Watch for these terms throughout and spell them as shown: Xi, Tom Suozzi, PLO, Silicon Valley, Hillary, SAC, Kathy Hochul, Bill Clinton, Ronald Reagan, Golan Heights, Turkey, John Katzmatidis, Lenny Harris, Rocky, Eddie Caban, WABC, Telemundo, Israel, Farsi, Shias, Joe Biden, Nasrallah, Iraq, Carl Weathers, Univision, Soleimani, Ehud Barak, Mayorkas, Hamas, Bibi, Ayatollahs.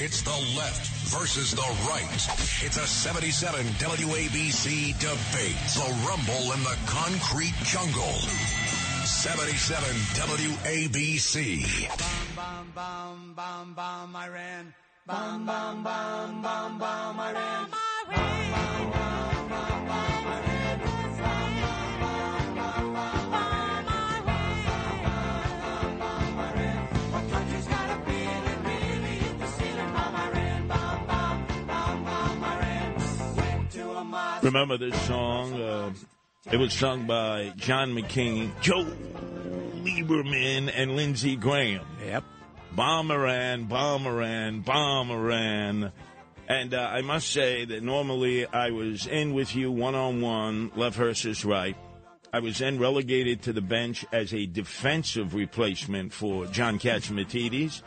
It's the left versus the right. It's a 77 WABC debate. The rumble in the concrete jungle. 77 WABC. Bomb, bomb, bomb, bomb, bomb, Iran. Bomb, bomb, bomb, bomb, bomb, Iran. Bomb, bomb, bomb, bomb, bomb, Iran. Remember this song? It was sung by John McCain, Joe Lieberman, and Lindsey Graham. Yep. Bomb Iran, bomb Iran, bomb Iran. And I must say that normally I was in with you one-on-one, left versus right. I was then relegated to the bench as a defensive replacement for John Katzmatidis,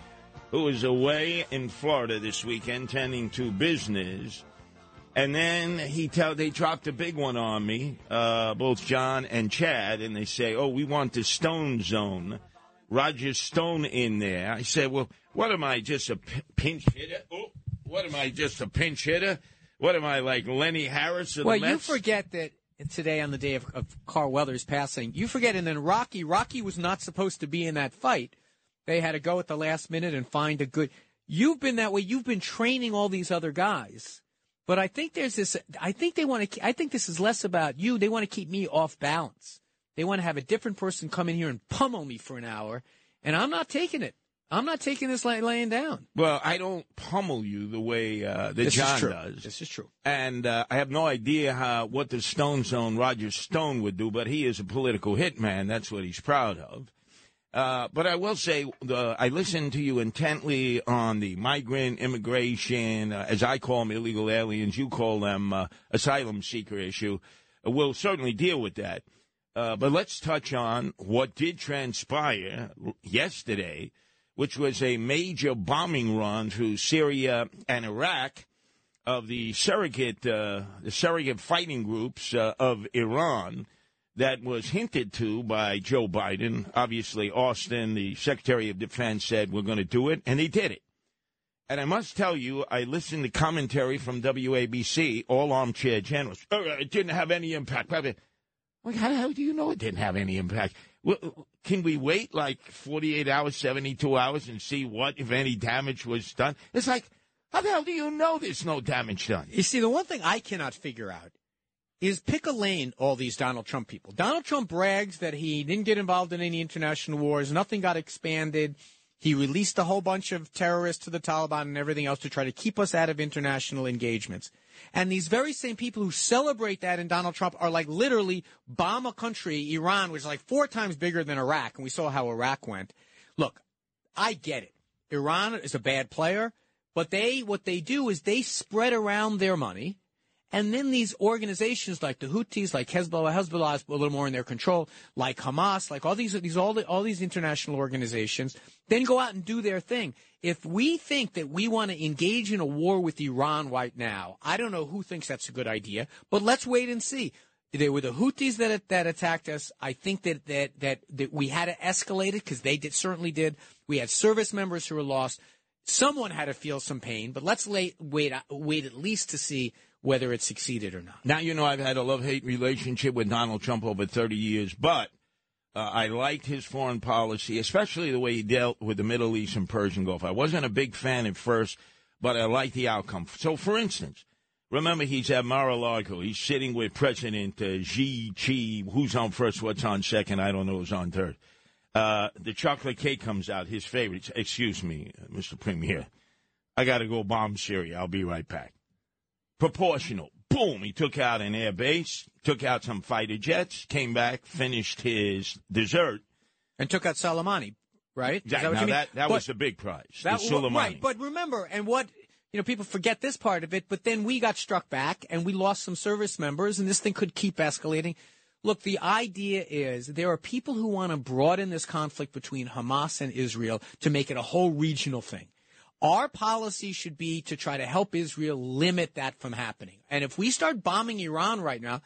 who is away in Florida this weekend tending to business. And then they dropped a big one on me, both John and Chad, and they say, oh, we want the Stone Zone, Roger Stone in there. I said, well, what am I, just a pinch hitter? Oh, what am I, just a pinch hitter? What am I, like Lenny Harris of the Mets? Well, you forget that today on the day of Carl Weathers' passing, you forget, and then Rocky was not supposed to be in that fight. They had to go at the last minute and find a good – you've been that way. You've been training all these other guys. But I think there's this. I think this is less about you. They want to keep me off balance. They want to have a different person come in here and pummel me for an hour, and I'm not taking it. I'm not taking this laying down. Well, I don't pummel you the way that John does. This is true. And I have no idea what the Stone Zone Roger Stone would do, but he is a political hitman. That's what he's proud of. But I will say, I listened to you intently on the migrant, immigration, as I call them illegal aliens, you call them asylum seeker issue. We'll certainly deal with that. But let's touch on what did transpire yesterday, which was a major bombing run through Syria and Iraq of the surrogate fighting groups of Iran. That was hinted to by Joe Biden. Obviously, Austin, the Secretary of Defense, said, we're going to do it, and he did it. And I must tell you, I listened to commentary from WABC, all armchair generals. Oh, it didn't have any impact. Well, how do you know it didn't have any impact? Well, can we wait like 48 hours, 72 hours, and see what, if any, damage was done? It's like, how the hell do you know there's no damage done? You see, the one thing I cannot figure out is pick a lane, all these Donald Trump people. Donald Trump brags that he didn't get involved in any international wars. Nothing got expanded. He released a whole bunch of terrorists to the Taliban and everything else to try to keep us out of international engagements. And these very same people who celebrate that in Donald Trump are like literally bomb a country, Iran, which is like 4 times bigger than Iraq. And we saw how Iraq went. Look, I get it. Iran is a bad player. But what they do is they spread around their money. And then these organizations like the Houthis, like Hezbollah is a little more in their control, like Hamas, like all these international organizations, then go out and do their thing. If we think that we want to engage in a war with Iran right now, I don't know who thinks that's a good idea, but let's wait and see. They were the Houthis that attacked us. I think that we had to escalate it because they certainly did. We had service members who were lost. Someone had to feel some pain, but let's wait at least to see whether it succeeded or not. Now, you know, I've had a love-hate relationship with Donald Trump over 30 years, but I liked his foreign policy, especially the way he dealt with the Middle East and Persian Gulf. I wasn't a big fan at first, but I liked the outcome. So, for instance, remember he's at Mar-a-Lago. He's sitting with President Xi, who's on first, what's on second, I don't know who's on third. The chocolate cake comes out, his favorite. Excuse me, Mr. Premier, I got to go bomb Syria. I'll be right back. Proportional. Boom. He took out an air base, took out some fighter jets, came back, finished his dessert. And took out Soleimani, right? That was the big prize, the Soleimani. Right, but remember, and what you know, people forget this part of it, but then we got struck back and we lost some service members and this thing could keep escalating. Look, the idea is there are people who want to broaden this conflict between Hamas and Israel to make it a whole regional thing. Our policy should be to try to help Israel limit that from happening. And if we start bombing Iran right now,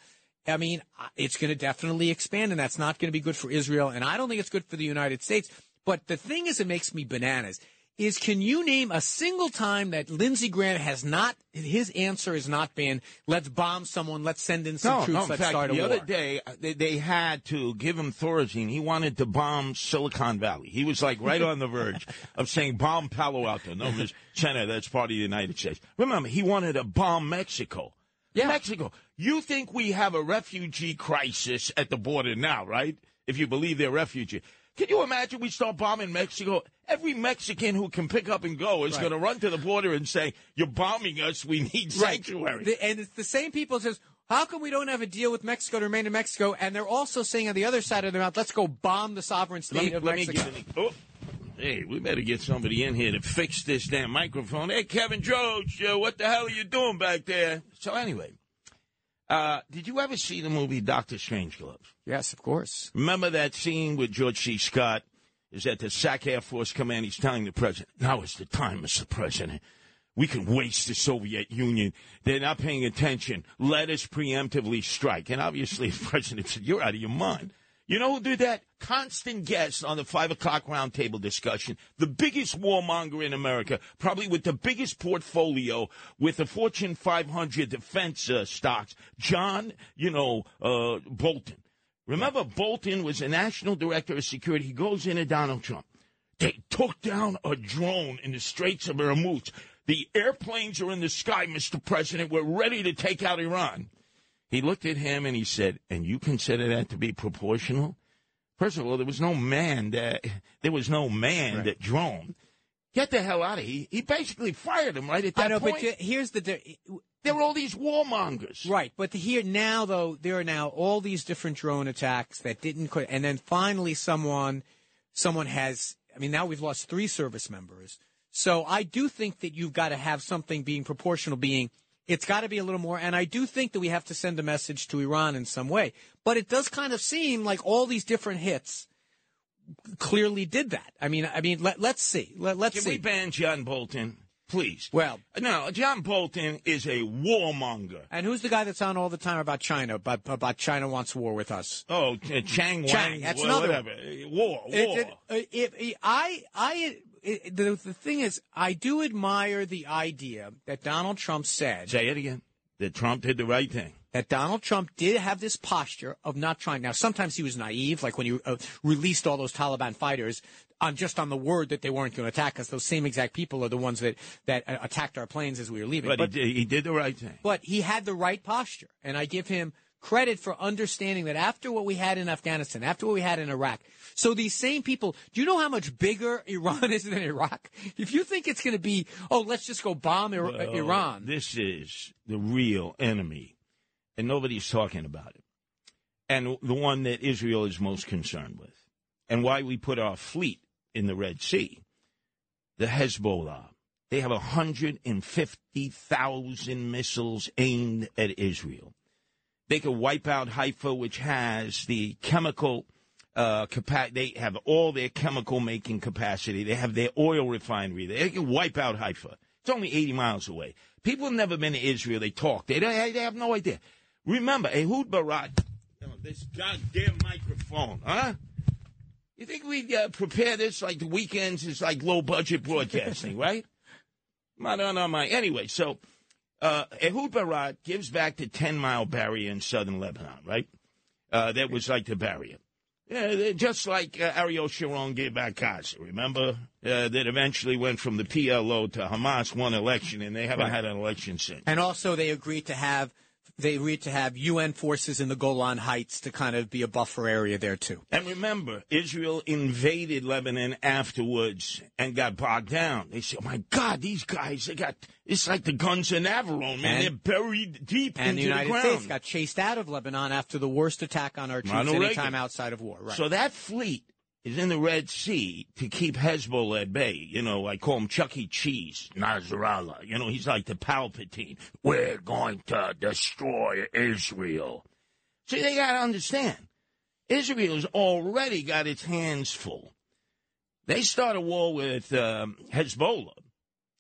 I mean, it's going to definitely expand, and that's not going to be good for Israel. And I don't think it's good for the United States. But the thing is, it makes me bananas, is can you name a single time that Lindsey Graham has not, his answer has not been, let's bomb someone, let's send in some troops, let's start a war. The other day, they had to give him Thorazine. He wanted to bomb Silicon Valley. He was like right on the verge of saying bomb Palo Alto. No, it was China, that's part of the United States. Remember, he wanted to bomb Mexico. Yeah. Mexico. You think we have a refugee crisis at the border now, right? If you believe they're refugees. Can you imagine we start bombing Mexico? Every Mexican who can pick up and go is going to run to the border and say, you're bombing us, we need sanctuary. And it's the same people who says, how come we don't have a deal with Mexico to remain in Mexico? And they're also saying on the other side of their mouth, let's go bomb the sovereign state of Mexico. Hey, we better get somebody in here to fix this damn microphone. Hey, Kevin George, what the hell are you doing back there? So anyway, did you ever see the movie Dr. Strangelove? Yes, of course. Remember that scene with George C. Scott is at the SAC Air Force Command. He's telling the president, now is the time, Mr. President. We can waste the Soviet Union. They're not paying attention. Let us preemptively strike. And obviously the president said, you're out of your mind. You know who did that? Constant guest on the 5 o'clock roundtable discussion. The biggest warmonger in America, probably with the biggest portfolio, with the Fortune 500 defense stocks, John, Bolton. Remember, Bolton was a national director of security. He goes into Donald Trump. They took down a drone in the Straits of Hormuz. The airplanes are in the sky, Mr. President. We're ready to take out Iran. He looked at him and he said, and you consider that to be proportional? First of all, there was no manned that drone. Get the hell out of here. He basically fired him right at that point. But here's there were all these warmongers. Right, but here now, though, there are now all these different drone attacks that didn't, and then finally someone has, I mean, now we've lost 3 service members. So I do think that you've got to have something being proportional, it's got to be a little more, and I do think that we have to send a message to Iran in some way. But it does kind of seem like all these different hits clearly did that. I mean, let's see. Can we ban John Bolton, please? Well, no, John Bolton is a warmonger. And who's the guy that's on all the time about China? About China wants war with us? Oh, Chang Wang. That's another war. The thing is, I do admire the idea that Donald Trump said. Say it again. That Trump did the right thing. That Donald Trump did have this posture of not trying. Now, sometimes he was naive, like when he released all those Taliban fighters on the word that they weren't going to attack us. Those same exact people are the ones that attacked our planes as we were leaving. But he did the right thing. But he had the right posture. And I give him credit for understanding that after what we had in Afghanistan, after what we had in Iraq. So these same people, do you know how much bigger Iran is than Iraq? If you think it's going to be, let's just go bomb Iran. This is the real enemy, and nobody's talking about it. And the one that Israel is most concerned with, and why we put our fleet in the Red Sea, the Hezbollah. They have 150,000 missiles aimed at Israel. They could wipe out Haifa, which has the chemical capacity. They have all their chemical-making capacity. They have their oil refinery. They can wipe out Haifa. It's only 80 miles away. People have never been to Israel. They talk. They have no idea. Remember, Ehud Barak, this goddamn microphone, huh? You think we'd prepare this like the weekends is like low-budget broadcasting, right? Anyway, so... Ehud Barak gives back the 10-mile barrier in southern Lebanon, right? That was like the barrier. Yeah, just like Ariel Sharon gave back Gaza, remember? That eventually went from the PLO to Hamas, one election, and they haven't had an election since. And also they agreed to have UN forces in the Golan Heights to kind of be a buffer area there, too. And remember, Israel invaded Lebanon afterwards and got bogged down. They said, oh, my God, these guys, it's like the guns in Avalon, man. They're buried deep into the ground. And the United States got chased out of Lebanon after the worst attack on our troops any time outside of war. Right. So that fleet is in the Red Sea to keep Hezbollah at bay. You know, I call him Chuck E. Cheese, Nasrallah. You know, he's like the Palpatine. We're going to destroy Israel. See, they got to understand, Israel's already got its hands full. They start a war with Hezbollah.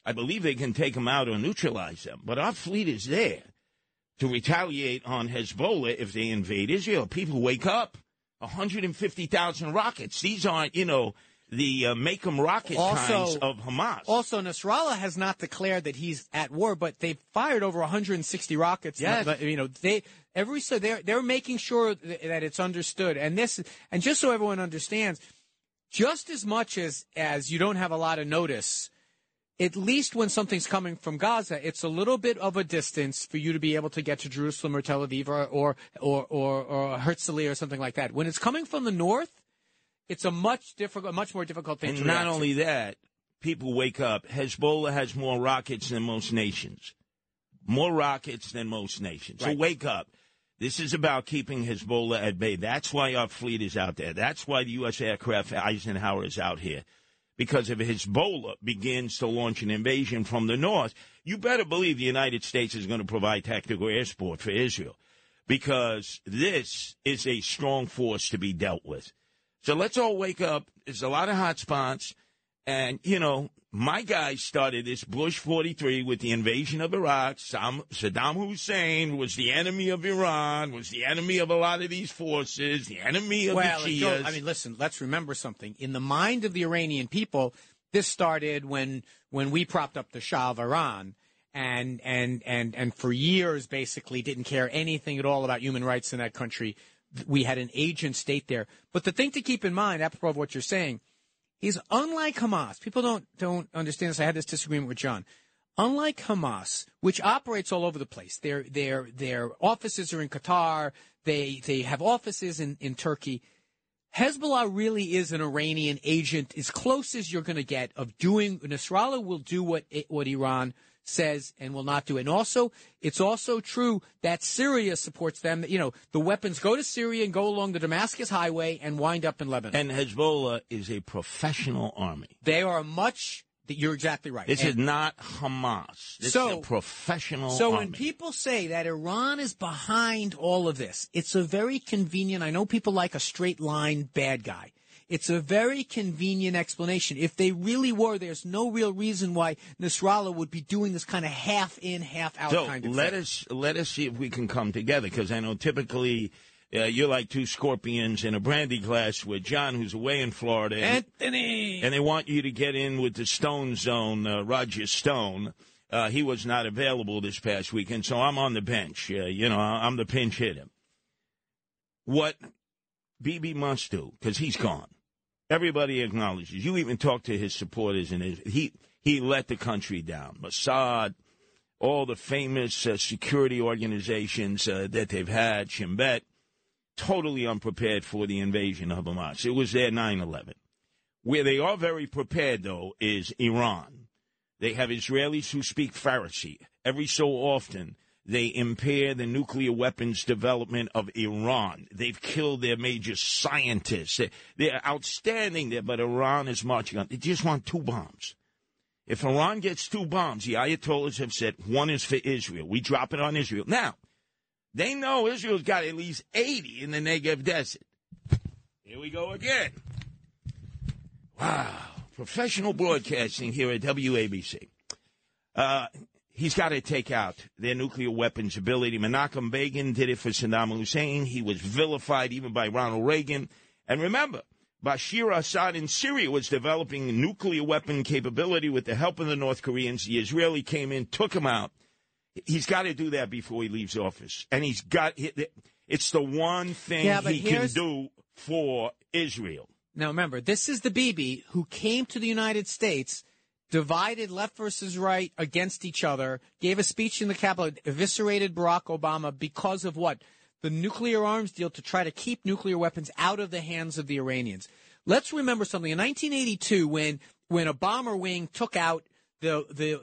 I believe they can take them out or neutralize them. But our fleet is there to retaliate on Hezbollah if they invade Israel. People wake up. 150,000 rockets. These aren't, you know, the make-em rocket kinds of Hamas. Also, Nasrallah has not declared that he's at war, but they've fired over 160 rockets. Yes. You know, they're making sure that it's understood. And just so everyone understands, just as much as you don't have a lot of notice, at least when something's coming from Gaza, it's a little bit of a distance for you to be able to get to Jerusalem or Tel Aviv or Herzliya or something like that. When it's coming from the north, it's a much more difficult thing. And not only that, people wake up. Hezbollah has more rockets than most nations. Right. So wake up. This is about keeping Hezbollah at bay. That's why our fleet is out there. That's why the U.S. aircraft Eisenhower is out here. Because if Hezbollah begins to launch an invasion from the north, you better believe the United States is going to provide tactical air support for Israel. Because this is a strong force to be dealt with. So let's all wake up. There's a lot of hot spots. And, you know, my guy started this Bush 43 with the invasion of Iraq. Saddam Hussein was the enemy of Iran, was the enemy of a lot of these forces, the enemy of the Shias. Well, I mean, listen, let's remember something. In the mind of the Iranian people, this started when we propped up the Shah of Iran and for years basically didn't care anything at all about human rights in that country. We had an agent state there. But the thing to keep in mind, apropos of what you're saying, is unlike Hamas, people don't understand this. I had this disagreement with John. Unlike Hamas, which operates all over the place, their offices are in Qatar. They have offices in Turkey. Hezbollah really is an Iranian agent, as close as you're going to get of doing. Nasrallah will do what Iran says and will not do. And also, it's also true that Syria supports them. You know, the weapons go to Syria and go along the Damascus Highway and wind up in Lebanon. And Hezbollah is a professional army. They are much. You're exactly right. This is not Hamas. This is a professional army. So when people say that Iran is behind all of this, it's a very convenient. I know people like a straight line bad guy. It's a very convenient explanation. If they really were, there's no real reason why Nasrallah would be doing this kind of half-in, half-out kind of thing. Let us see if we can come together, because I know typically you're like two scorpions in a brandy glass with John, who's away in Florida. Anthony! And they want you to get in with the Stone Zone, Roger Stone. He was not available this past weekend, so I'm on the bench. You know, I'm the pinch hitter. What Bibi must do, because he's gone. Everybody acknowledges. You even talk to his supporters, and he let the country down. Mossad, all the famous security organizations that they've had, Shin Bet, totally unprepared for the invasion of Hamas. It was their 9/11. Where they are very prepared, though, is Iran. They have Israelis who speak Farsi. Every so often, they impair the nuclear weapons development of Iran. They've killed their major scientists. They're outstanding there, but Iran is marching on. They just want two bombs. If Iran gets two bombs, the Ayatollahs have said one is for Israel. We drop it on Israel. Now, they know Israel's got at least 80 in the Negev Desert. Here we go again. Wow. Professional broadcasting here at WABC. He's got to take out their nuclear weapons ability. Menachem Begin did it for Saddam Hussein. He was vilified even by Ronald Reagan. And remember, Bashar Assad in Syria was developing nuclear weapon capability with the help of the North Koreans. The Israeli came in, took him out. He's got to do that before he leaves office. And he's got – it's the one thing he can do for Israel. Now, remember, this is the Bibi who came to the United States – divided left versus right against each other, gave a speech in the Capitol, eviscerated Barack Obama because of what? The nuclear arms deal to try to keep nuclear weapons out of the hands of the Iranians. Let's remember something. In 1982, when a bomber wing took out the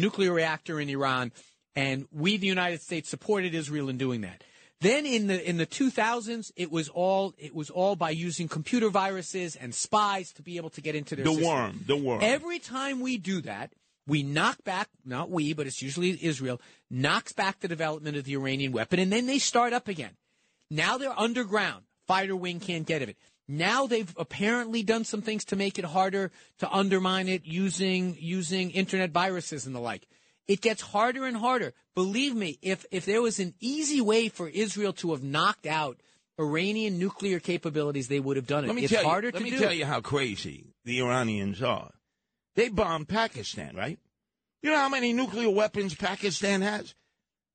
nuclear reactor in Iran, and we, the United States, supported Israel in doing that. Then in the 2000s, it was all by using computer viruses and spies to be able to get into their system. The worm. Every time we do that, we knock back, not we, but it's usually Israel, knocks back the development of the Iranian weapon, and then they start up again. Now they're underground. Fighter wing can't get at it. Now they've apparently done some things to make it harder to undermine it using internet viruses and the like. It gets harder and harder. Believe me, if there was an easy way for Israel to have knocked out Iranian nuclear capabilities, they would have done it. It's harder to do. Let me tell you how crazy the Iranians are. They bombed Pakistan, right? You know how many nuclear weapons Pakistan has?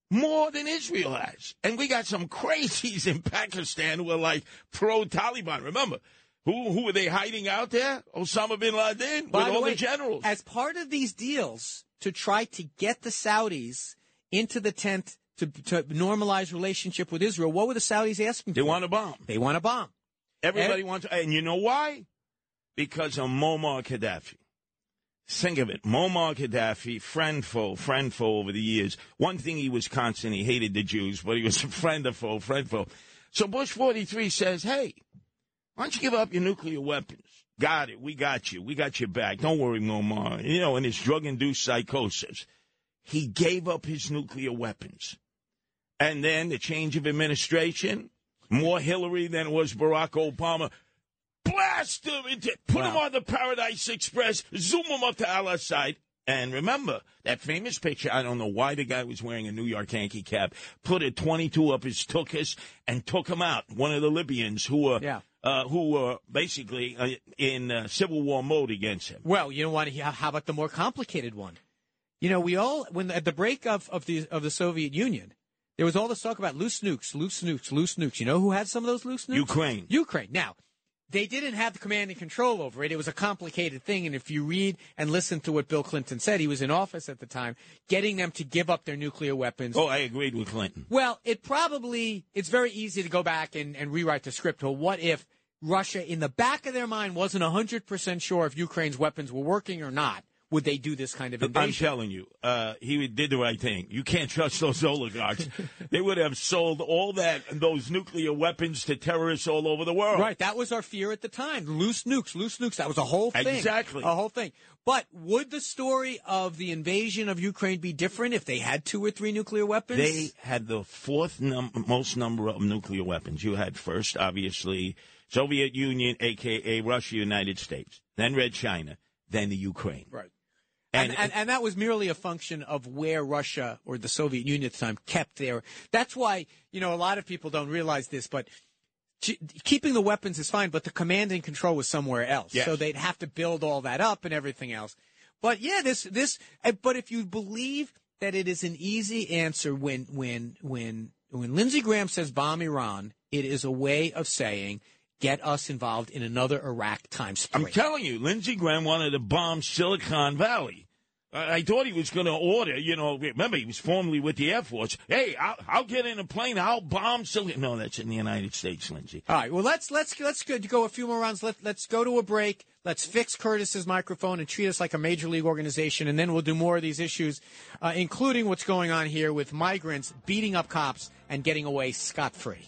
More than Israel has. And we got some crazies in Pakistan who are like pro-Taliban. Remember, who were they hiding out there? Osama bin Laden with all the generals. As part of these deals to try to get the Saudis into the tent to normalize relationship with Israel, what were the Saudis asking for? They want a bomb. They want a bomb. Everybody wants – and you know why? Because of Muammar Gaddafi. Think of it. Muammar Gaddafi, friend foe over the years. One thing he was constant, he hated the Jews, but he was a friend foe. So Bush 43 says, hey, why don't you give up your nuclear weapons? Got it. We got you. We got your back. Don't worry, Muammar. You know, and his drug-induced psychosis. He gave up his nuclear weapons. And then the change of administration, more Hillary than was Barack Obama. Blast him into, put him on the Paradise Express, zoom him up to Allah's side. And remember, that famous picture, I don't know why the guy was wearing a New York Yankee cap, put a .22 up his tuchus and took him out. One of the Libyans who were basically in Civil War mode against him. Well, you know what? How about the more complicated one? You know, at the break of the Soviet Union, there was all this talk about loose nukes. You know who had some of those loose nukes? Ukraine. Now, they didn't have the command and control over it. It was a complicated thing. And if you read and listen to what Bill Clinton said, he was in office at the time, getting them to give up their nuclear weapons. Oh, I agreed with Clinton. Well, it's very easy to go back and rewrite the script. Well, what if Russia, in the back of their mind, wasn't 100% sure if Ukraine's weapons were working or not? Would they do this kind of invasion? I'm telling you, he did the right thing. You can't trust those oligarchs. They would have sold all those nuclear weapons to terrorists all over the world. Right. That was our fear at the time. Loose nukes. That was a whole thing. Exactly. A whole thing. But would the story of the invasion of Ukraine be different if they had 2 or 3 nuclear weapons? They had the fourth most number of nuclear weapons. You had first, obviously, Soviet Union, a.k.a. Russia, United States, then Red China, then the Ukraine. Right. And that was merely a function of where Russia or the Soviet Union at the time kept their. That's why, you know, a lot of people don't realize this, but keeping the weapons is fine, but the command and control was somewhere else. Yes. So they'd have to build all that up and everything else. But, yeah, but if you believe that it is an easy answer when Lindsey Graham says bomb Iran, it is a way of saying get us involved in another Iraq time spree. I'm telling you, Lindsey Graham wanted to bomb Silicon Valley. I thought he was going to order, you know, remember, he was formerly with the Air Force. Hey, I'll get in a plane, I'll bomb Silicon. No, that's in the United States, Lindsey. All right, well, let's go a few more rounds. Let's go to a break. Let's fix Curtis's microphone and treat us like a major league organization, and then we'll do more of these issues, including what's going on here with migrants beating up cops and getting away scot-free.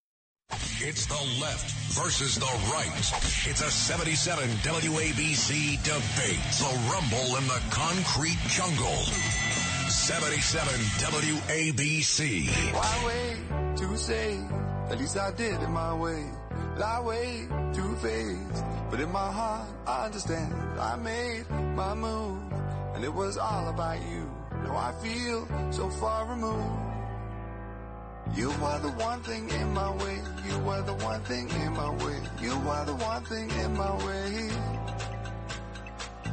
It's the left versus the right. It's a 77 WABC debate. The rumble in the concrete jungle. 77 WABC. Why wait to say, at least I did it my way. Lie way to face, but in my heart I understand. I made my move, and it was all about you. Now I feel so far removed. You are the one thing in my way. You are the one thing in my way. You are the one thing in my way.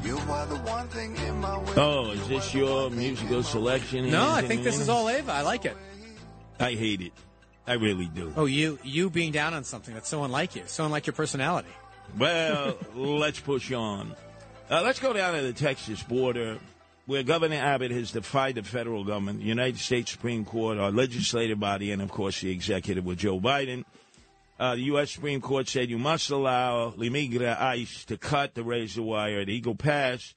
You are the one thing in my way. Oh, is this your musical selection? No, I think this is all Ava. I like it. I hate it. I really do. Oh, you being down on something that's so unlike you, so unlike your personality. Well, let's push on. Let's go down to the Texas border, where Governor Abbott has defied the federal government, the United States Supreme Court, our legislative body, and, of course, the executive with Joe Biden. The U.S. Supreme Court said you must allow Limigre ICE to cut the razor wire at Eagle Pass.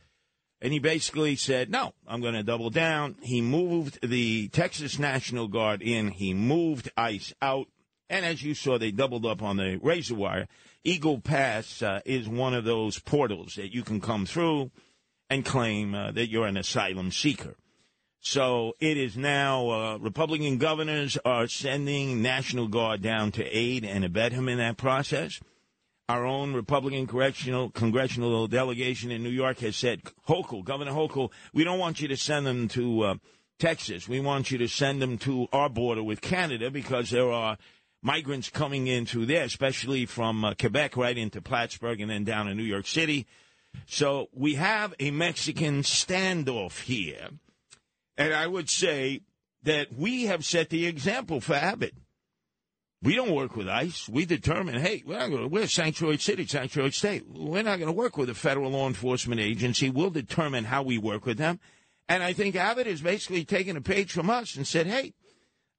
And he basically said, no, I'm going to double down. He moved the Texas National Guard in. He moved ICE out. And as you saw, they doubled up on the razor wire. Eagle Pass is one of those portals that you can come through and claim that you're an asylum seeker. So it is now Republican governors are sending National Guard down to aid and abet him in that process. Our own Republican congressional delegation in New York has said, Hochul, Governor Hochul, we don't want you to send them to Texas. We want you to send them to our border with Canada because there are migrants coming in through there, especially from Quebec right into Plattsburgh and then down in New York City. So we have a Mexican standoff here. And I would say that we have set the example for Abbott. We don't work with ICE. We determine, hey, we're a sanctuary city, sanctuary state. We're not going to work with a federal law enforcement agency. We'll determine how we work with them. And I think Abbott has basically taken a page from us and said, hey,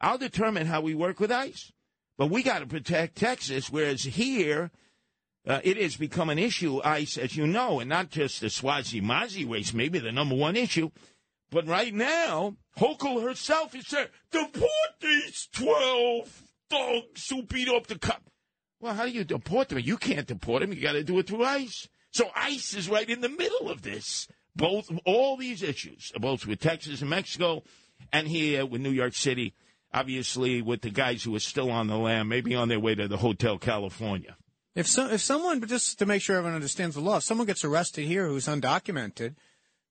I'll determine how we work with ICE. But we got to protect Texas, whereas here it has become an issue, ICE, as you know, and not just the Swazi-Mazi race, maybe the number one issue. But right now, Hochul herself is saying, deport these 12 thugs who beat up the cop. Well, how do you deport them? You can't deport them. You got to do it through ICE. So ICE is right in the middle of this, all these issues, both with Texas and Mexico and here with New York City, obviously with the guys who are still on the lam, maybe on their way to the Hotel California. If someone, but just to make sure everyone understands the law, if someone gets arrested here who's undocumented,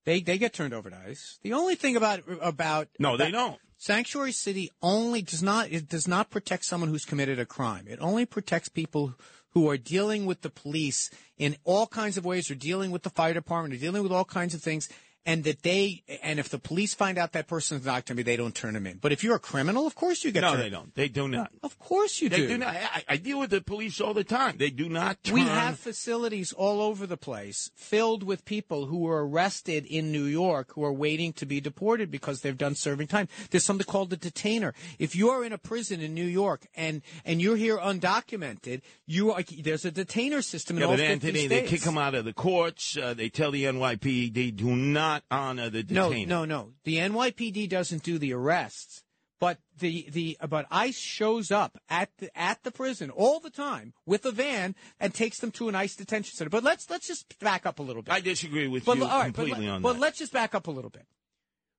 They get turned over to ICE. The only thing they don't. Sanctuary city only does not protect someone who's committed a crime. It only protects people who are dealing with the police in all kinds of ways, or dealing with the fire department, or dealing with all kinds of things. And if the police find out that person is not going to be, they don't turn him in. But if you're a criminal, of course you get turned in. No, they don't. They do not. Of course you do. They do not. I deal with the police all the time. They do not turn. We have facilities all over the place filled with people who were arrested in New York who are waiting to be deported because they've done serving time. There's something called the detainer. If you're in a prison in New York and you're here undocumented, there's a detainer system in all 50 states. Anthony, they kick them out of the courts. They tell the NYPD, do not honor the detainer. No. The NYPD doesn't do the arrests, but but ICE shows up at the prison all the time with a van and takes them to an ICE detention center. But let's just back up a little bit. I disagree with you completely on that. But let's just back up a little bit.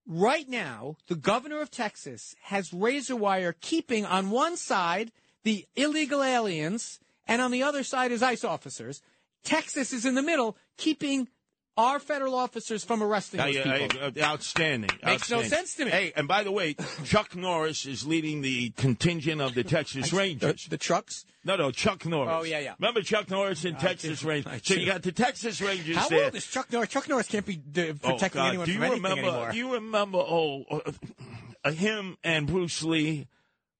Right now, the governor of Texas has razor wire keeping on one side the illegal aliens and on the other side is ICE officers. Texas is in the middle keeping our federal officers from arresting those people. Outstanding. Makes no sense to me. Hey, and by the way, Chuck Norris is leading the contingent of the Texas Rangers. The trucks? No, Chuck Norris. Oh, yeah. Remember Chuck Norris and Texas Rangers? So you got the Texas Rangers there. How old is Chuck Norris? Chuck Norris can't be protecting anyone from anything anymore. Do you remember him and Bruce Lee?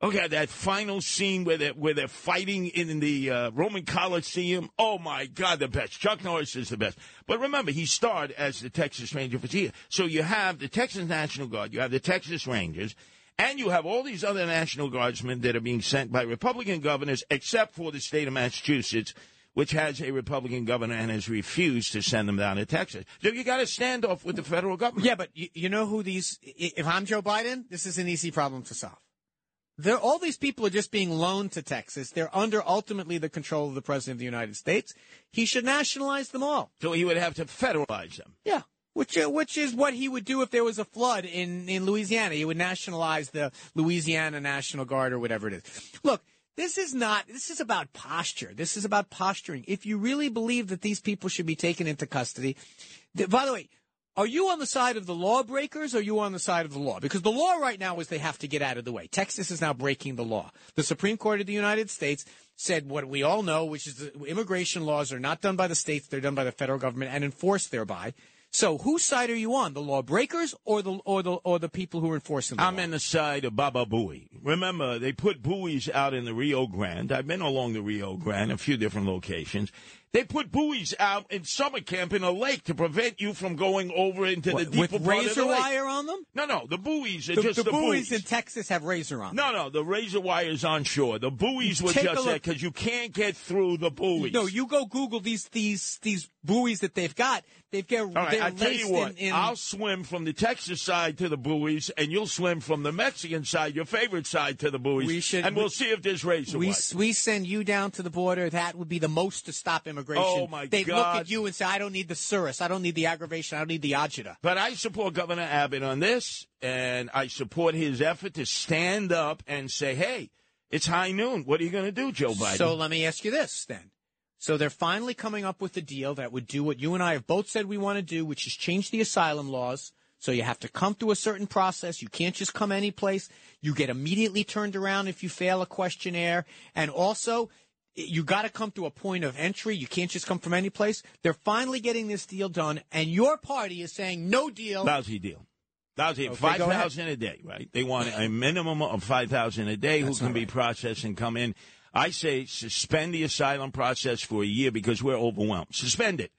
Okay, that final scene where they're fighting in the Roman Coliseum. Oh, my God, the best. Chuck Norris is the best. But remember, he starred as the Texas Ranger for Syria. So you have the Texas National Guard, you have the Texas Rangers, and you have all these other National Guardsmen that are being sent by Republican governors, except for the state of Massachusetts, which has a Republican governor and has refused to send them down to Texas. So you got a standoff with the federal government. Yeah, but you know who these – if I'm Joe Biden, this is an easy problem to solve. All these people are just being loaned to Texas. They're under, ultimately, the control of the President of the United States. He should nationalize them all. So he would have to federalize them. Yeah, which is what he would do if there was a flood in Louisiana. He would nationalize the Louisiana National Guard or whatever it is. Look, this is about posture. This is about posturing. If you really believe that these people should be taken into custody, by the way, Are you on the side of the lawbreakers or are you on the side of the law? Because the law right now is they have to get out of the way. Texas is now breaking the law. The Supreme Court of the United States said what we all know, which is the immigration laws are not done by the states. They're done by the federal government and enforced thereby. So whose side are you on, the lawbreakers or the people who are enforcing the law? I'm on the side of Baba Booey. Remember, they put buoys out in the Rio Grande. I've been along the Rio Grande, a few different locations. They put buoys out in summer camp in a lake to prevent you from going over into the deeper part of the lake. With razor wire on them? No, the buoys are just the buoys. The buoys in Texas have razor on them. No, the razor wire's on shore. The buoys were just there because you can't get through the buoys. No, you go Google these buoys that they've got. They've got. All right, I tell you what. I'll swim from the Texas side to the buoys, and you'll swim from the Mexican side, your favorite side, to the buoys. We'll see if there's razor wire. We send you down to the border. That would be the most to stop immigration. Oh, my God. They look at you and say, I don't need the surus. I don't need the aggravation. I don't need the agita. But I support Governor Abbott on this, and I support his effort to stand up and say, hey, it's high noon. What are you going to do, Joe Biden? So let me ask you this, then. So they're finally coming up with a deal that would do what you and I have both said we want to do, which is change the asylum laws. So you have to come through a certain process. You can't just come any place. You get immediately turned around if you fail a questionnaire. And also, you got to come to a point of entry. You can't just come from any place. They're finally getting this deal done, and your party is saying no deal. Lousy deal. Lousy. Okay, $5,000 a day, right? They want a minimum of $5,000 a day who can be processed and come in. I say suspend the asylum process for a year because we're overwhelmed. Suspend it,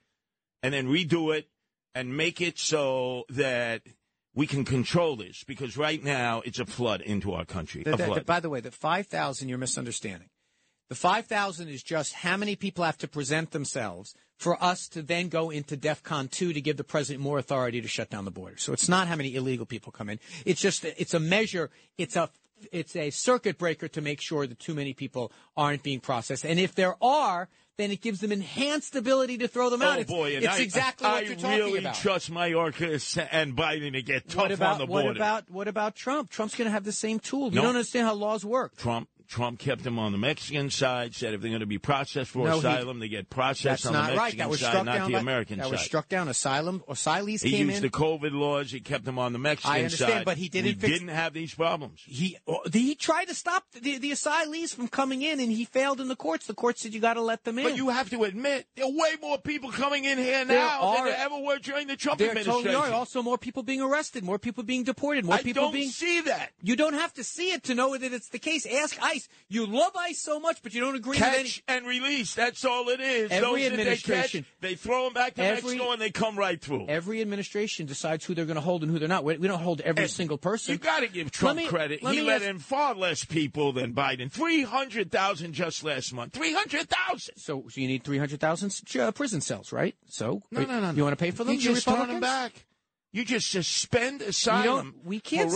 and then redo it, and make it so that we can control this. Because right now it's a flood into our country. By the way, the $5,000 you're misunderstanding. The 5,000 is just how many people have to present themselves for us to then go into DEFCON 2 to give the president more authority to shut down the border. So it's not how many illegal people come in. It's just it's a measure. It's a circuit breaker to make sure that too many people aren't being processed. And if there are, then it gives them enhanced ability to throw them out. Oh, boy. It's exactly what you're talking about. I really trust Mayorkas and Biden to get tough on the border. What about Trump? Trump's going to have the same tool. You don't understand how laws work. Trump kept them on the Mexican side, said if they're going to be processed for asylum, they get processed on the Mexican side, not the American side. That was struck down. Asylees came in. He used the COVID laws. He kept them on the Mexican side. I understand, but he didn't fix it. We didn't have these problems. He tried to stop the asylees from coming in, and he failed in the courts. The courts said you got to let them in. But you have to admit, there are way more people coming in here now than there ever were during the Trump administration. There are also more people being arrested, more people being deported, more people being... I don't see that. You don't have to see it to know that it's the case. Ask ICE. You love ICE so much, but you don't agree with any... Catch and release. That's all it is. Every administration. They throw them back to Mexico and they come right through. Every administration decides who they're going to hold and who they're not. We don't hold every single person. You've got to give Trump credit. He let in far less people than Biden. 300,000 just last month. 300,000! So you need 300,000 prison cells, right? So no. You want to pay for them? You just turn them back. You just suspend asylum. We can't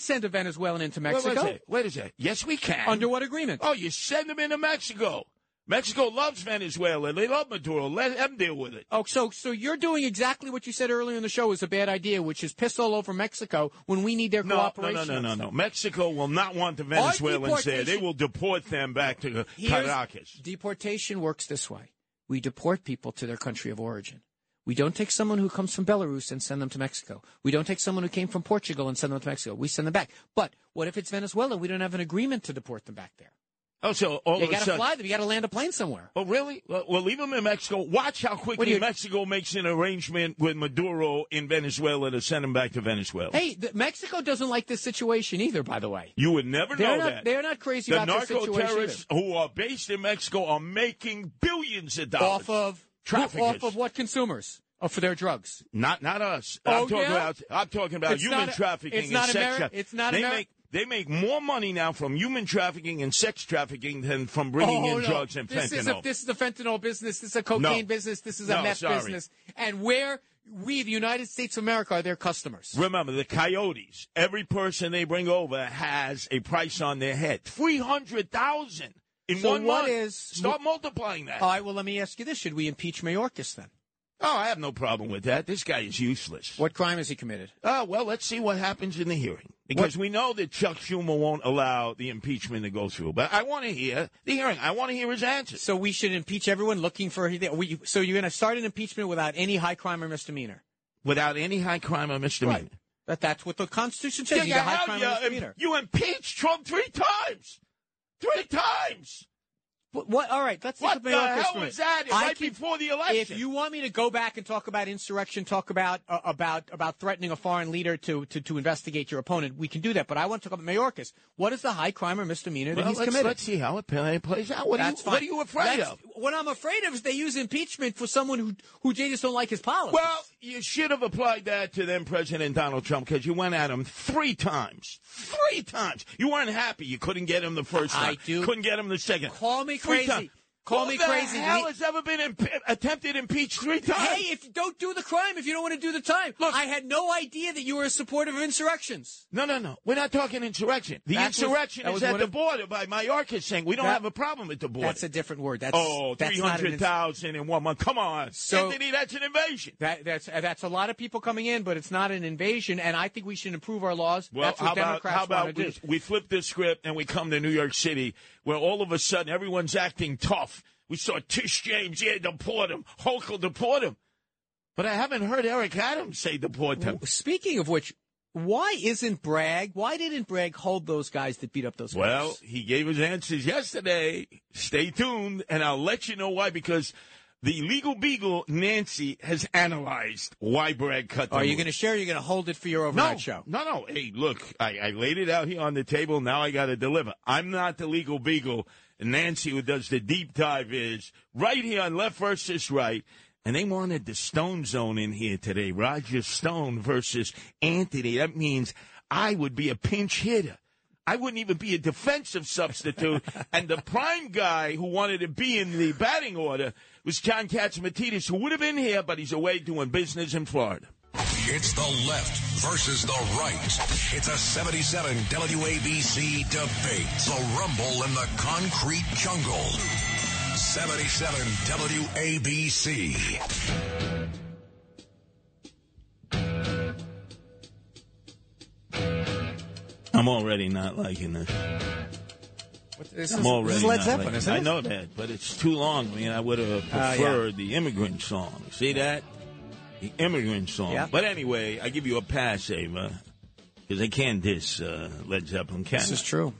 send a Venezuelan into Mexico. Wait a second. Yes, we can. Under what agreement? Oh, you send them into Mexico. Mexico loves Venezuela. They love Maduro. Let them deal with it. Oh, so you're doing exactly what you said earlier in the show is a bad idea, which is piss all over Mexico when we need their cooperation. No. Mexico will not want the Venezuelans there. They will deport them back to Caracas. Deportation works this way. We deport people to their country of origin. We don't take someone who comes from Belarus and send them to Mexico. We don't take someone who came from Portugal and send them to Mexico. We send them back. But what if it's Venezuela? We don't have an agreement to deport them back there. Oh, so all you got to fly them. You got to land a plane somewhere. Oh, really? Well, leave them in Mexico. Watch how quickly Mexico makes an arrangement with Maduro in Venezuela to send them back to Venezuela. Hey, Mexico doesn't like this situation either, by the way. You would never know that. They're not crazy about this situation. The narco-terrorists who are based in Mexico are making billions of dollars. Off of what consumers? Oh, for their drugs. Not us. I'm talking about human trafficking and sex trafficking. It's not America. They make more money now from human trafficking and sex trafficking than from bringing in drugs and fentanyl. This is a fentanyl business. This is a cocaine business. This is a meth business. And we, the United States of America, are their customers. Remember, the coyotes, every person they bring over has a price on their head. $300,000. Start multiplying that. All right, well, let me ask you this. Should we impeach Mayorkas then? Oh, I have no problem with that. This guy is useless. What crime has he committed? Well, let's see what happens in the hearing. Because we know that Chuck Schumer won't allow the impeachment to go through. But I want to hear the hearing. I want to hear his answer. So we should impeach everyone looking for... So you're going to start an impeachment without any high crime or misdemeanor? without any high crime or misdemeanor. Right. That's what the Constitution says. You got high crime or misdemeanor. You impeached Trump three times. What? All right, let's think about this. What the hell was that? Right before the election. If you want me to go back and talk about insurrection, talk about threatening a foreign leader to investigate your opponent, we can do that. But I want to talk about Mayorkas. What is the high crime or misdemeanor that he's committed? Let's see how it plays out. What are you afraid of? What I'm afraid of is they use impeachment for someone who they just don't like his policies. Well, you should have applied that to then President Donald Trump, because you went at him three times. You weren't happy. You couldn't get him the first time. I do. Couldn't get him the second. Call me crazy. Call me crazy. Who the hell has ever been attempted impeach three times? Hey, if you don't do the crime, if you don't want to do the time. Look, I had no idea that you were a supporter of insurrections. No. We're not talking insurrection. The insurrection is at the border by Mayorkas saying we don't have a problem at the border. That's a different word. That's, 300,000 in 1 month. Come on. So, Anthony, that's an invasion. That's a lot of people coming in, but it's not an invasion, and I think we should improve our laws. Well, that's what Democrats want to do. We flip this script and we come to New York City, where all of a sudden everyone's acting tough. We saw Tish James, deport him. Hochul, deport him. But I haven't heard Eric Adams say deport them. Speaking of which, why didn't Bragg hold those guys that beat up those guys? Well, he gave his answers yesterday. Stay tuned, and I'll let you know why, because the legal beagle, Nancy, has analyzed why Bragg cut the— Are you going to share, or are you going to hold it for your overnight show? No. Hey, look, I laid it out here on the table. Now I got to deliver. I'm not the legal beagle. Nancy, who does the deep dive, is right here on Left versus Right. And they wanted the Stone Zone in here today. Roger Stone versus Anthony. That means I would be a pinch hitter. I wouldn't even be a defensive substitute. And the prime guy who wanted to be in the batting order was John Katzmatidis, who would have been here, but he's away doing business in Florida. It's the left versus the right. It's a 77 WABC debate. The rumble in the concrete jungle. 77 WABC. I'm already not liking this. This is Led Zeppelin, isn't it? I know that, but it's too long. I mean, I would have preferred the immigrant song. See that? The immigrant song. Yeah. But anyway, I give you a pass, Ava, because I can't diss Led Zeppelin. This is true.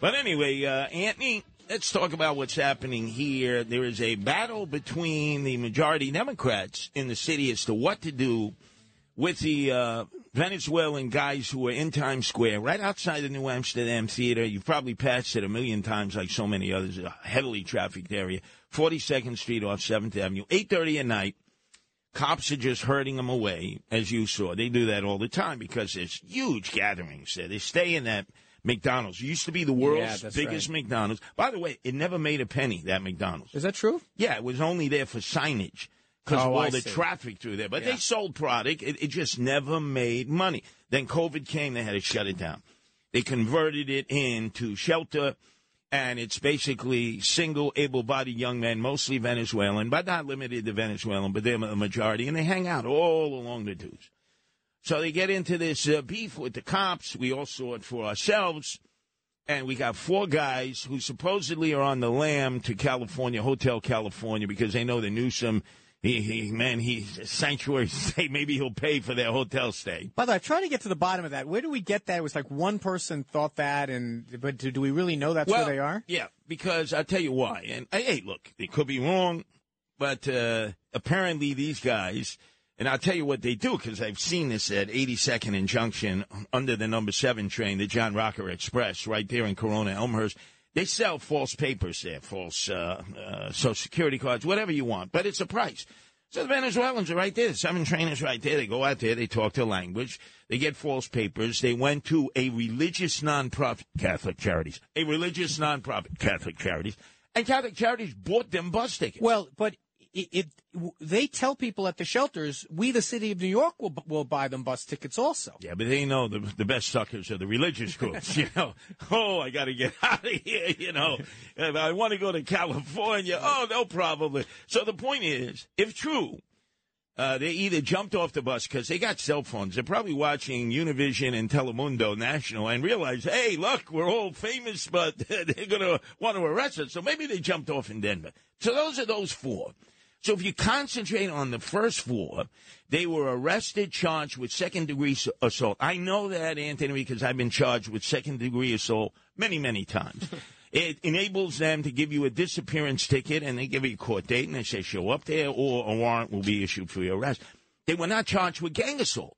But anyway, Anthony, let's talk about what's happening here. There is a battle between the majority Democrats in the city as to what to do with the Venezuelan guys who are in Times Square, right outside the New Amsterdam Theater. You've probably passed it a million times, like so many others, a heavily trafficked area, 42nd Street off 7th Avenue, 8:30 at night. Cops are just herding them away, as you saw. They do that all the time because there's huge gatherings there. They stay in that McDonald's. It used to be the world's biggest McDonald's. By the way, it never made a penny, that McDonald's. Is that true? Yeah, it was only there for signage, because of all the traffic through there. But they sold product. It just never made money. Then COVID came. They had to shut it down. They converted it into shelter, and it's basically single, able-bodied young men, mostly Venezuelan, but not limited to Venezuelan, but they're a majority, and they hang out all along the dunes. So they get into this beef with the cops. We all saw it for ourselves. And we got four guys who supposedly are on the lam to California, Hotel California, because they know the Newsom— he's a sanctuary state. Maybe he'll pay for their hotel stay. By the way, I'm trying to get to the bottom of that. Where do we get that? It was like one person thought that, but do we really know that's where they are? Yeah, because I'll tell you why. And, hey, look, it could be wrong, but apparently these guys, and I'll tell you what they do, because I've seen this at 82nd and Junction under the number 7 train, the John Rocker Express, right there in Corona, Elmhurst. They sell false papers there, false Social Security cards, whatever you want, but it's a price. So the Venezuelans are right there. The 7 train is right there. They go out there. They talk their language. They get false papers. They went to a religious nonprofit, Catholic Charities, and Catholic Charities bought them bus tickets. Well, but they tell people at the shelters, we, the city of New York, will buy them bus tickets also. Yeah, but they know the best suckers are the religious groups, you know. Oh, I got to get out of here, you know. I want to go to California. Oh, they'll probably. So the point is, if true, they either jumped off the bus because they got cell phones. They're probably watching Univision and Telemundo National and realize, hey, look, we're all famous, but they're going to want to arrest us. So maybe they jumped off in Denver. So those are those four. So if you concentrate on the first four, they were arrested, charged with second-degree assault. I know that, Anthony, because I've been charged with second-degree assault many, many times. It enables them to give you a disappearance ticket, and they give you a court date, and they say show up there, or a warrant will be issued for your arrest. They were not charged with gang assault.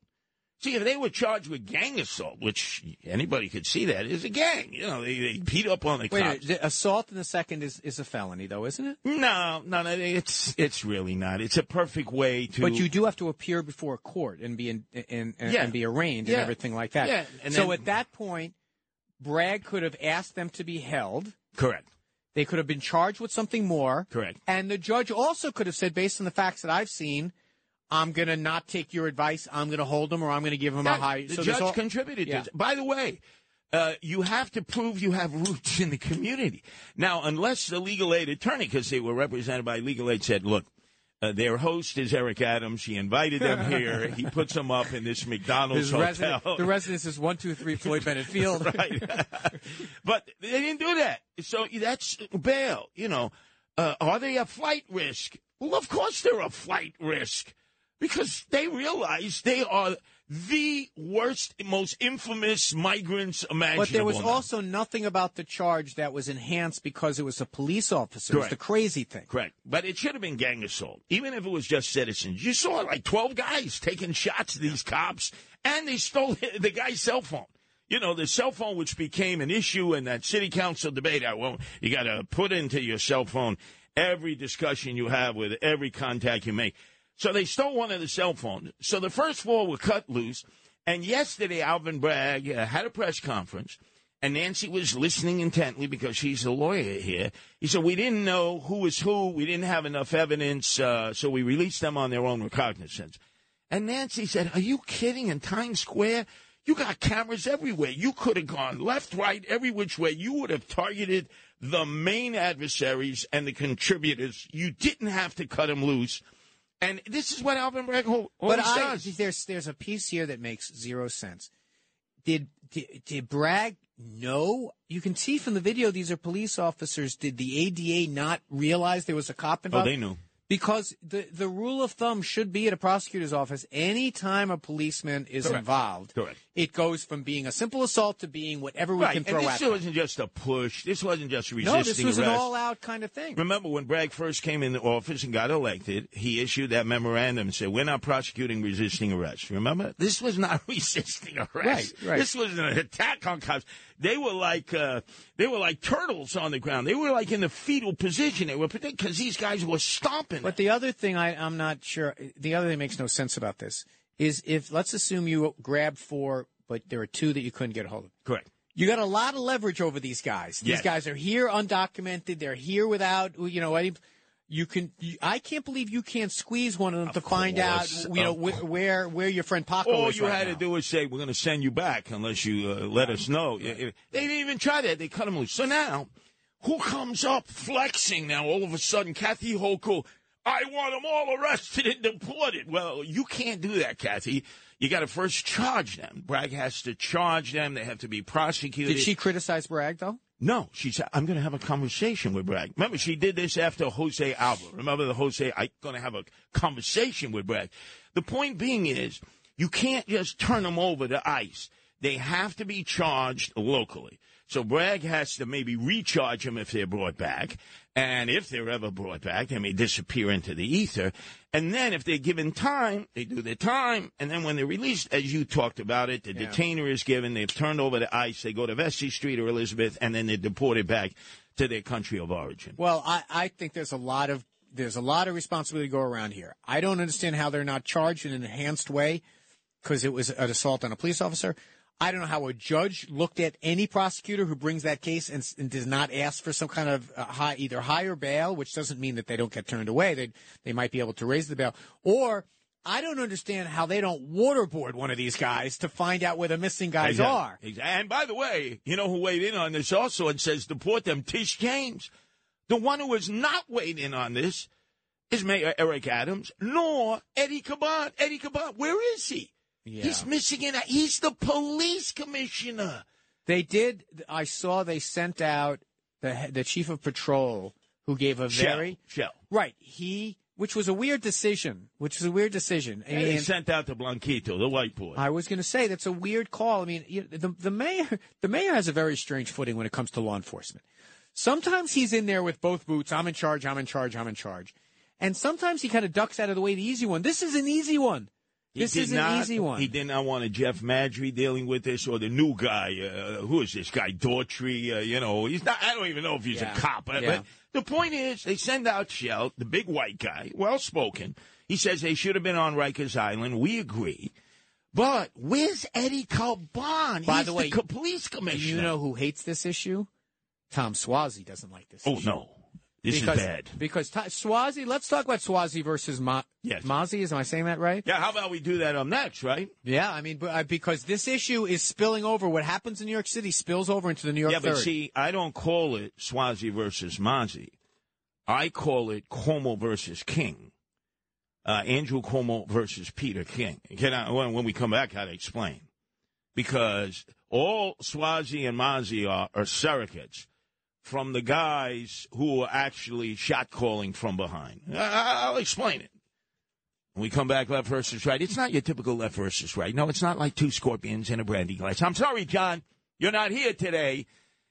See, if they were charged with gang assault, which anybody could see that is a gang. You know, they beat up on the cops. Wait, assault in the second is a felony, though, isn't it? No, it's really not. It's a perfect way to. But you do have to appear before a court and be and be arraigned and everything like that. Yeah. And so then, at that point, Bragg could have asked them to be held. Correct. They could have been charged with something more. Correct. And the judge also could have said, based on the facts that I've seen, I'm going to not take your advice. I'm going to hold them, or I'm going to give them a high. The judge contributed to it. By the way, you have to prove you have roots in the community. Now, unless the legal aid attorney, because they were represented by legal aid, said, look, their host is Eric Adams. She invited them here. He puts them up in this McDonald's hotel. The residence is 123 Floyd Bennett Field. Right. But they didn't do that. So that's bail. You know, are they a flight risk? Well, of course they're a flight risk. Because they realize they are the worst, most infamous migrants imaginable. But there was also nothing about the charge that was enhanced because it was a police officer. Correct. It was the crazy thing. Correct. But it should have been gang assault, even if it was just citizens. You saw like 12 guys taking shots at these cops, and they stole the guy's cell phone. You know, the cell phone, which became an issue in that city council debate. Well, you got to put into your cell phone every discussion you have with every contact you make. So they stole one of the cell phones. So the first four were cut loose. And yesterday, Alvin Bragg had a press conference, and Nancy was listening intently because she's the lawyer here. He said, we didn't know who was who. We didn't have enough evidence, so we released them on their own recognizance. And Nancy said, are you kidding? In Times Square, you got cameras everywhere. You could have gone left, right, every which way. You would have targeted the main adversaries and the contributors. You didn't have to cut them loose. And this is what Alvin Bragg always does. There's a piece here that makes zero sense. Did Bragg know? You can see from the video these are police officers. Did the ADA not realize there was a cop involved? Oh, they knew. Because the rule of thumb should be at a prosecutor's office, any time a policeman is involved, it goes from being a simple assault to being whatever we can throw at them. This wasn't just a push. This wasn't just resisting arrest. No, this was an all-out kind of thing. Remember, when Bragg first came into office and got elected, he issued that memorandum and said, we're not prosecuting resisting arrest. Remember? This was not resisting arrest. Right. This was an attack on cops. They were like turtles on the ground. They were like in the fetal position. They were because these guys were stomping. But the other thing I'm not sure. The other thing that makes no sense about this is if let's assume you grabbed four, but there are two that you couldn't get a hold of. Correct. You got a lot of leverage over these guys. These guys are here undocumented. They're here without any. I can't believe you can't squeeze one of them to find out, where your friend Paco is. All you had to do was say, "We're going to send you back unless you let us know." They didn't even try that; they cut him loose. So now, who comes up flexing? Now all of a sudden, Kathy Hochul, I want them all arrested and deported. Well, you can't do that, Kathy. You got to first charge them. Bragg has to charge them. They have to be prosecuted. Did she criticize Bragg though? No, she said, I'm going to have a conversation with Bragg. Remember, she did this after Jose Alba. Remember the Jose, I'm going to have a conversation with Bragg. The point being is, you can't just turn them over to ICE. They have to be charged locally. So Bragg has to maybe recharge them if they're brought back. And if they're ever brought back, they may disappear into the ether. And then if they're given time, they do their time. And then when they're released, as you talked about it, the detainer is given. They're turned over to ICE. They go to Vesey Street or Elizabeth, and then they're deported back to their country of origin. Well, I think there's a lot of responsibility to go around here. I don't understand how they're not charged in an enhanced way because it was an assault on a police officer. I don't know how a judge looked at any prosecutor who brings that case and does not ask for some kind of higher bail, which doesn't mean that they don't get turned away. They might be able to raise the bail. Or I don't understand how they don't waterboard one of these guys to find out where the missing guys are. Exactly. And by the way, you know who weighed in on this also and says deport them? Tish James. The one who has not weighed in on this is Mayor Eric Adams, nor Eddie Caban. Eddie Caban, where is he? Yeah. He's missing it. He's the police commissioner. They did. I saw they sent out the chief of patrol who gave a Shell. Right. He Which was a weird decision. And he sent out to Blanquito, the white boy. I was going to say that's a weird call. I mean, you know, the mayor has a very strange footing when it comes to law enforcement. Sometimes he's in there with both boots. I'm in charge. And sometimes he kind of ducks out of the way. The easy one. This is an easy one. He did not want a Jeff Madry dealing with this or the new guy. Who is this guy? Daughtry. You know, he's not. I don't even know if he's a cop. But the point is, they send out Shell, the big white guy, well-spoken. He says they should have been on Rikers Island. We agree. But where's Eddie Calban? By the way, the police commissioner. You know who hates this issue? Tom Suozzi doesn't like this issue. Oh, no. This is bad. Because Suozzi, let's talk about Suozzi versus Mozzie. Am I saying that right? Yeah, how about we do that next, right? Yeah, I mean, because this issue is spilling over. What happens in New York City spills over into the New York 30. Yeah, but see, I don't call it Suozzi versus Mozzie. I call it Cuomo versus King. Andrew Cuomo versus Peter King. When we come back, I'll explain. Because all Suozzi and Mozzie are surrogates from the guys who were actually shot-calling from behind. I'll explain it. When we come back, left versus right. It's not your typical left versus right. No, it's not like two scorpions in a brandy glass. I'm sorry, John, you're not here today,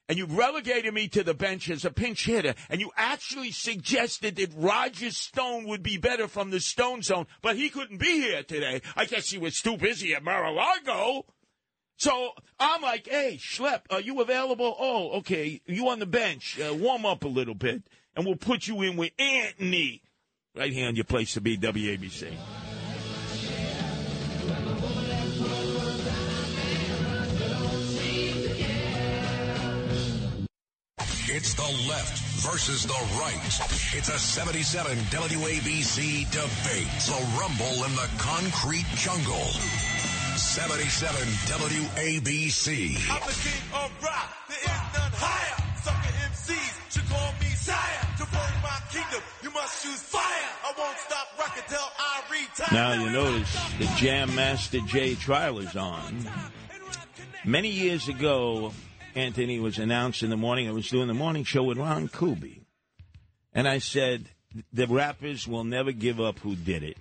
and you've relegated me to the bench as a pinch hitter, and you actually suggested that Roger Stone would be better from the Stone Zone, but he couldn't be here today. I guess he was too busy at Mar-a-Lago. So I'm like, hey, Schlepp, are you available? Oh, okay, you on the bench. Warm up a little bit, and we'll put you in with Anthony right here on Your Place to Be, WABC. It's the left versus the right. It's a 77 WABC debate. The rumble in the concrete jungle. 77 WABC. I'm the king of rock. There is none higher. Sucker MCs should call me sire. To burn my kingdom, you must use fire. I won't stop rockin' till I retire. Now you notice the Jam Master Jay trial is on. Many years ago, Anthony was announced in the morning. I was doing the morning show with Ron Kuby. And I said, the rappers will never give up who did it.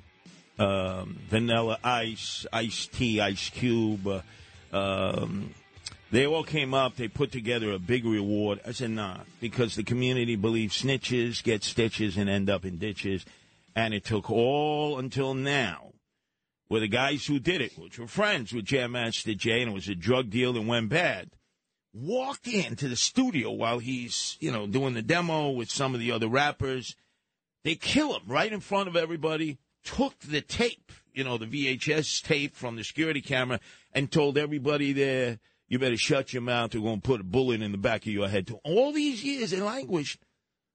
Vanilla Ice, Ice-T, Ice Cube. They all came up. They put together a big reward. I said, nah, because the community believes snitches get stitches and end up in ditches. And it took all until now where the guys who did it, which were friends with Jam Master Jay, and it was a drug deal that went bad, walked into the studio while he's, you know, doing the demo with some of the other rappers. They kill him right in front of everybody. Took the tape, you know, the VHS tape from the security camera, and told everybody there, you better shut your mouth, we're going to put a bullet in the back of your head. All these years they languished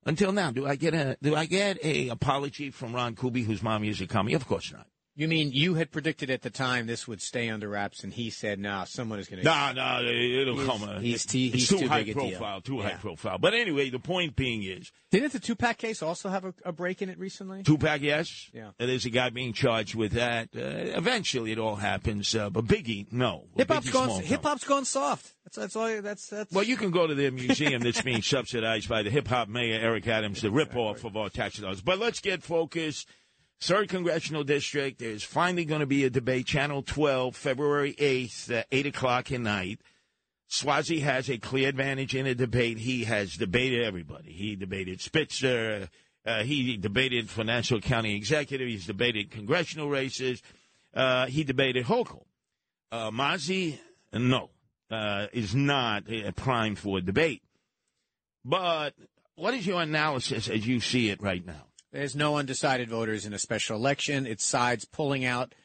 until now. Do I get a apology from Ron Kuby, whose mommy is a commie? Of course not. You mean you had predicted at the time this would stay under wraps, and he said, nah, someone is going to... Nah, it'll come. He's too high profile, high profile. But anyway, the point being is... Didn't the Tupac case also have a break in it recently? Tupac, yes. Yeah. There's a guy being charged with that. Eventually it all happens, but Biggie, no. Hip-hop's gone soft. That's all. That's. Well, you can go to the museum that's being subsidized by the hip-hop mayor, Eric Adams, the rip-off of our tax dollars. But let's get focused... 3rd Congressional District, there's finally going to be a debate, Channel 12, February 8th, 8 o'clock at night. Suozzi has a clear advantage in a debate. He has debated everybody. He debated Spitzer. He debated for Nassau County Executive. He's debated congressional races. He debated Hochul. Mozzie, no, is not prime for debate. But what is your analysis as you see it right now? There's no undecided voters in a special election. It's sides pulling out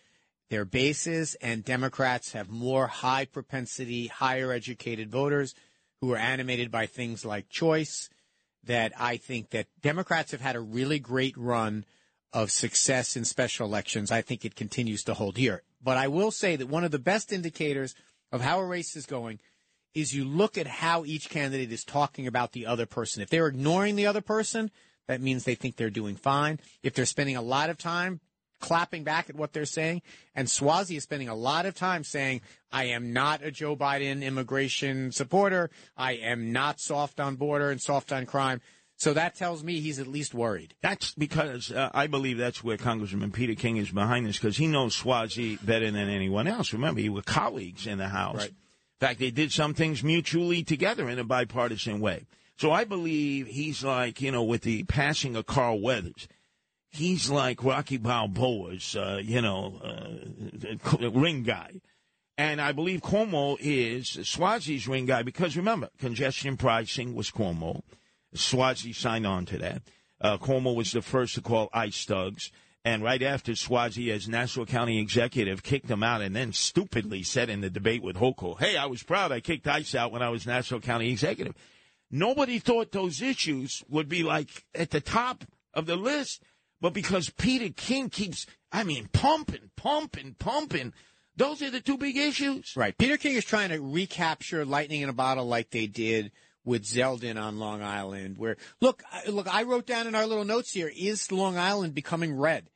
their bases, and Democrats have more high propensity, higher educated voters who are animated by things like choice. That I think that Democrats have had a really great run of success in special elections. I think it continues to hold here. But I will say that one of the best indicators of how a race is going is you look at how each candidate is talking about the other person. If they're ignoring the other person, that means they think they're doing fine. If they're spending a lot of time clapping back at what they're saying, and Suozzi is spending a lot of time saying, I am not a Joe Biden immigration supporter. I am not soft on border and soft on crime. So that tells me he's at least worried. That's because I believe that's where Congressman Peter King is behind this, because he knows Swazi better than anyone else. Remember, he were colleagues in the House. Right. In fact, they did some things mutually together in a bipartisan way. So I believe he's like, you know, with the passing of Carl Weathers, he's like Rocky Balboa's, ring guy. And I believe Cuomo is Swazi's ring guy because, remember, congestion pricing was Cuomo. Swazi signed on to that. Cuomo was the first to call ICE thugs. And right after Swazi, as Nassau County executive, kicked him out and then stupidly said in the debate with Hochul, hey, I was proud I kicked ICE out when I was Nassau County executive. Nobody thought those issues would be, like, at the top of the list. But because Peter King keeps, pumping, those are the two big issues. Right. Peter King is trying to recapture lightning in a bottle like they did with Zeldin on Long Island, where, look, I wrote down in our little notes here, is Long Island becoming red?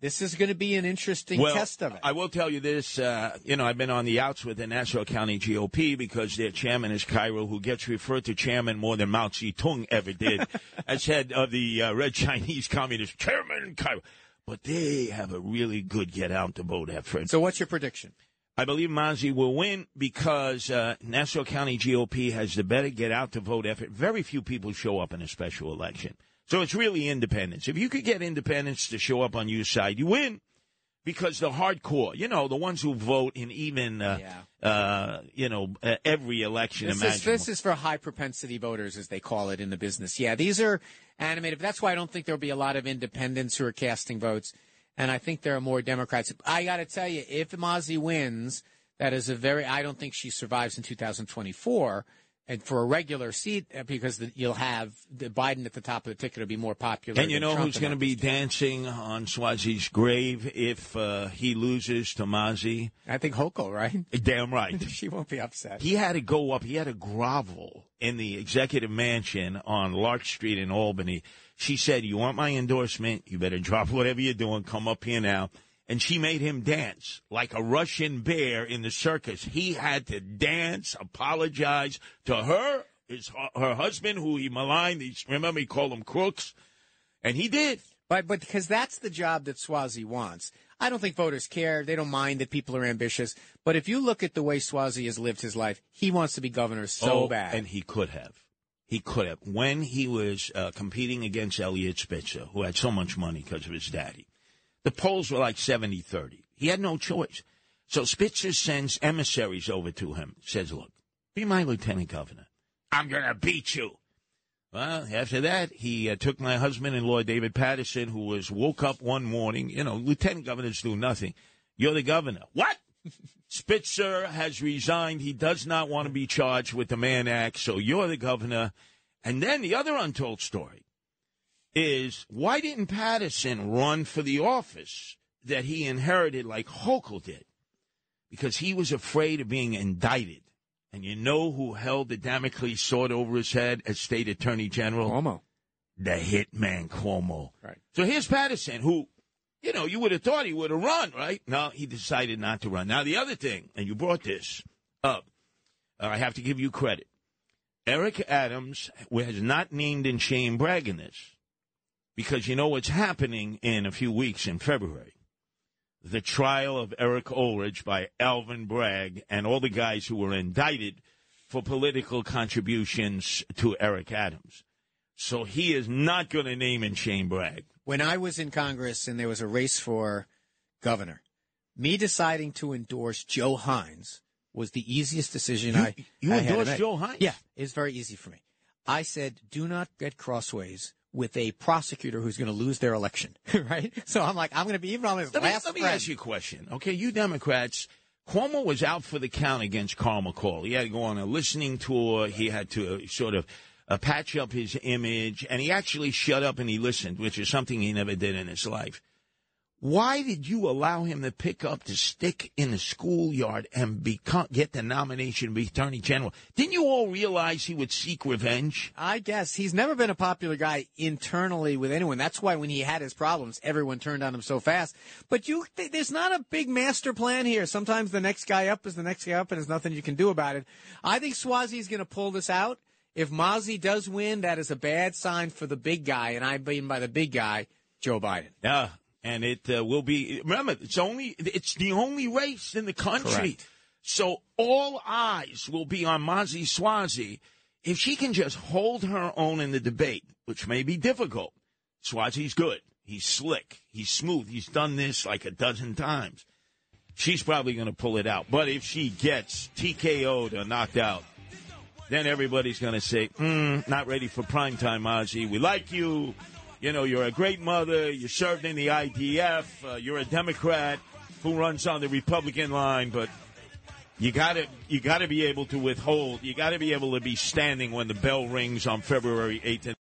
This is going to be an interesting test of it. I will tell you this. I've been on the outs with the Nassau County GOP because their chairman is Cairo, who gets referred to chairman more than Mao Zedong ever did as head of the Red Chinese Communist Chairman Cairo. But they have a really good get-out-the-vote effort. So what's your prediction? I believe Mazi will win because Nassau County GOP has the better get-out-the-vote effort. Very few people show up in a special election. So it's really independents. If you could get independents to show up on your side, you win because the hardcore, the ones who vote in even, every election imaginable. This is for high-propensity voters, as they call it in the business. Yeah, these are animated. That's why I don't think there will be a lot of independents who are casting votes. And I think there are more Democrats. I got to tell you, if Mazi wins, that is I don't think she survives in 2024. And for a regular seat, because you'll have Biden at the top of the ticket, will be more popular. And you know who's going to be dancing on Swazi's grave if he loses to Mazi? I think Hochul, right? Damn right. She won't be upset. He had to go up. He had to grovel in the executive mansion on Larch Street in Albany. She said, you want my endorsement? You better drop whatever you're doing. Come up here now. And she made him dance like a Russian bear in the circus. He had to dance, apologize to her, her husband, who he maligned. Remember, he called them crooks. And he did. But because that's the job that Swazi wants. I don't think voters care. They don't mind that people are ambitious. But if you look at the way Swazi has lived his life, he wants to be governor so bad. And he could have. He could have. When he was competing against Elliot Spitzer, who had so much money because of his daddy, the polls were like 70-30. He had no choice. So Spitzer sends emissaries over to him, says, look, be my lieutenant governor. I'm going to beat you. Well, after that, he took my husband-in-law, David Patterson, who woke up one morning. Lieutenant governors do nothing. You're the governor. What? Spitzer has resigned. He does not want to be charged with the Mann Act, so you're the governor. And then the other untold story is, why didn't Patterson run for the office that he inherited like Hochul did? Because he was afraid of being indicted. And you know who held the Damocles sword over his head as state attorney general? Cuomo. The hitman Cuomo. Right. So here's Patterson, who, you would have thought he would have run, right? No, he decided not to run. Now, the other thing, and you brought this up, I have to give you credit. Eric Adams has not named and shamed bragging this. Because you know what's happening in a few weeks in February? The trial of Eric Olrich by Alvin Bragg and all the guys who were indicted for political contributions to Eric Adams. So he is not going to name and shame Bragg. When I was in Congress and there was a race for governor, me deciding to endorse Joe Hines was the easiest decision I had. You endorsed Joe Hines? Yeah, it was very easy for me. I said, do not get crossways with a prosecutor who's going to lose their election, right? So I'm like, I'm going to be even on his last friend. Let me ask you a question. Okay, you Democrats, Cuomo was out for the count against Karl McCall. He had to go on a listening tour. Right. He had to sort of patch up his image. And he actually shut up and he listened, which is something he never did in his life. Why did you allow him to pick up the stick in the schoolyard and get the nomination of Attorney General? Didn't you all realize he would seek revenge? I guess. He's never been a popular guy internally with anyone. That's why when he had his problems, everyone turned on him so fast. But there's not a big master plan here. Sometimes the next guy up is the next guy up, and there's nothing you can do about it. I think Swazi's going to pull this out. If Mozzie does win, that is a bad sign for the big guy, and I mean by the big guy, Joe Biden. Yeah, and it will be. Remember, it's the only race in the country. Correct. So all eyes will be on Mozzie Swazi. If she can just hold her own in the debate, which may be difficult, Swazi's good. He's slick. He's smooth. He's done this like a dozen times. She's probably going to pull it out. But if she gets TKO'd or knocked out, then everybody's going to say, not ready for primetime, Ozzy. We like you. You know, you're a great mother. You served in the IDF. You're a Democrat who runs on the Republican line. But you got to be able to withhold. You got to be able to be standing when the bell rings on February 8th.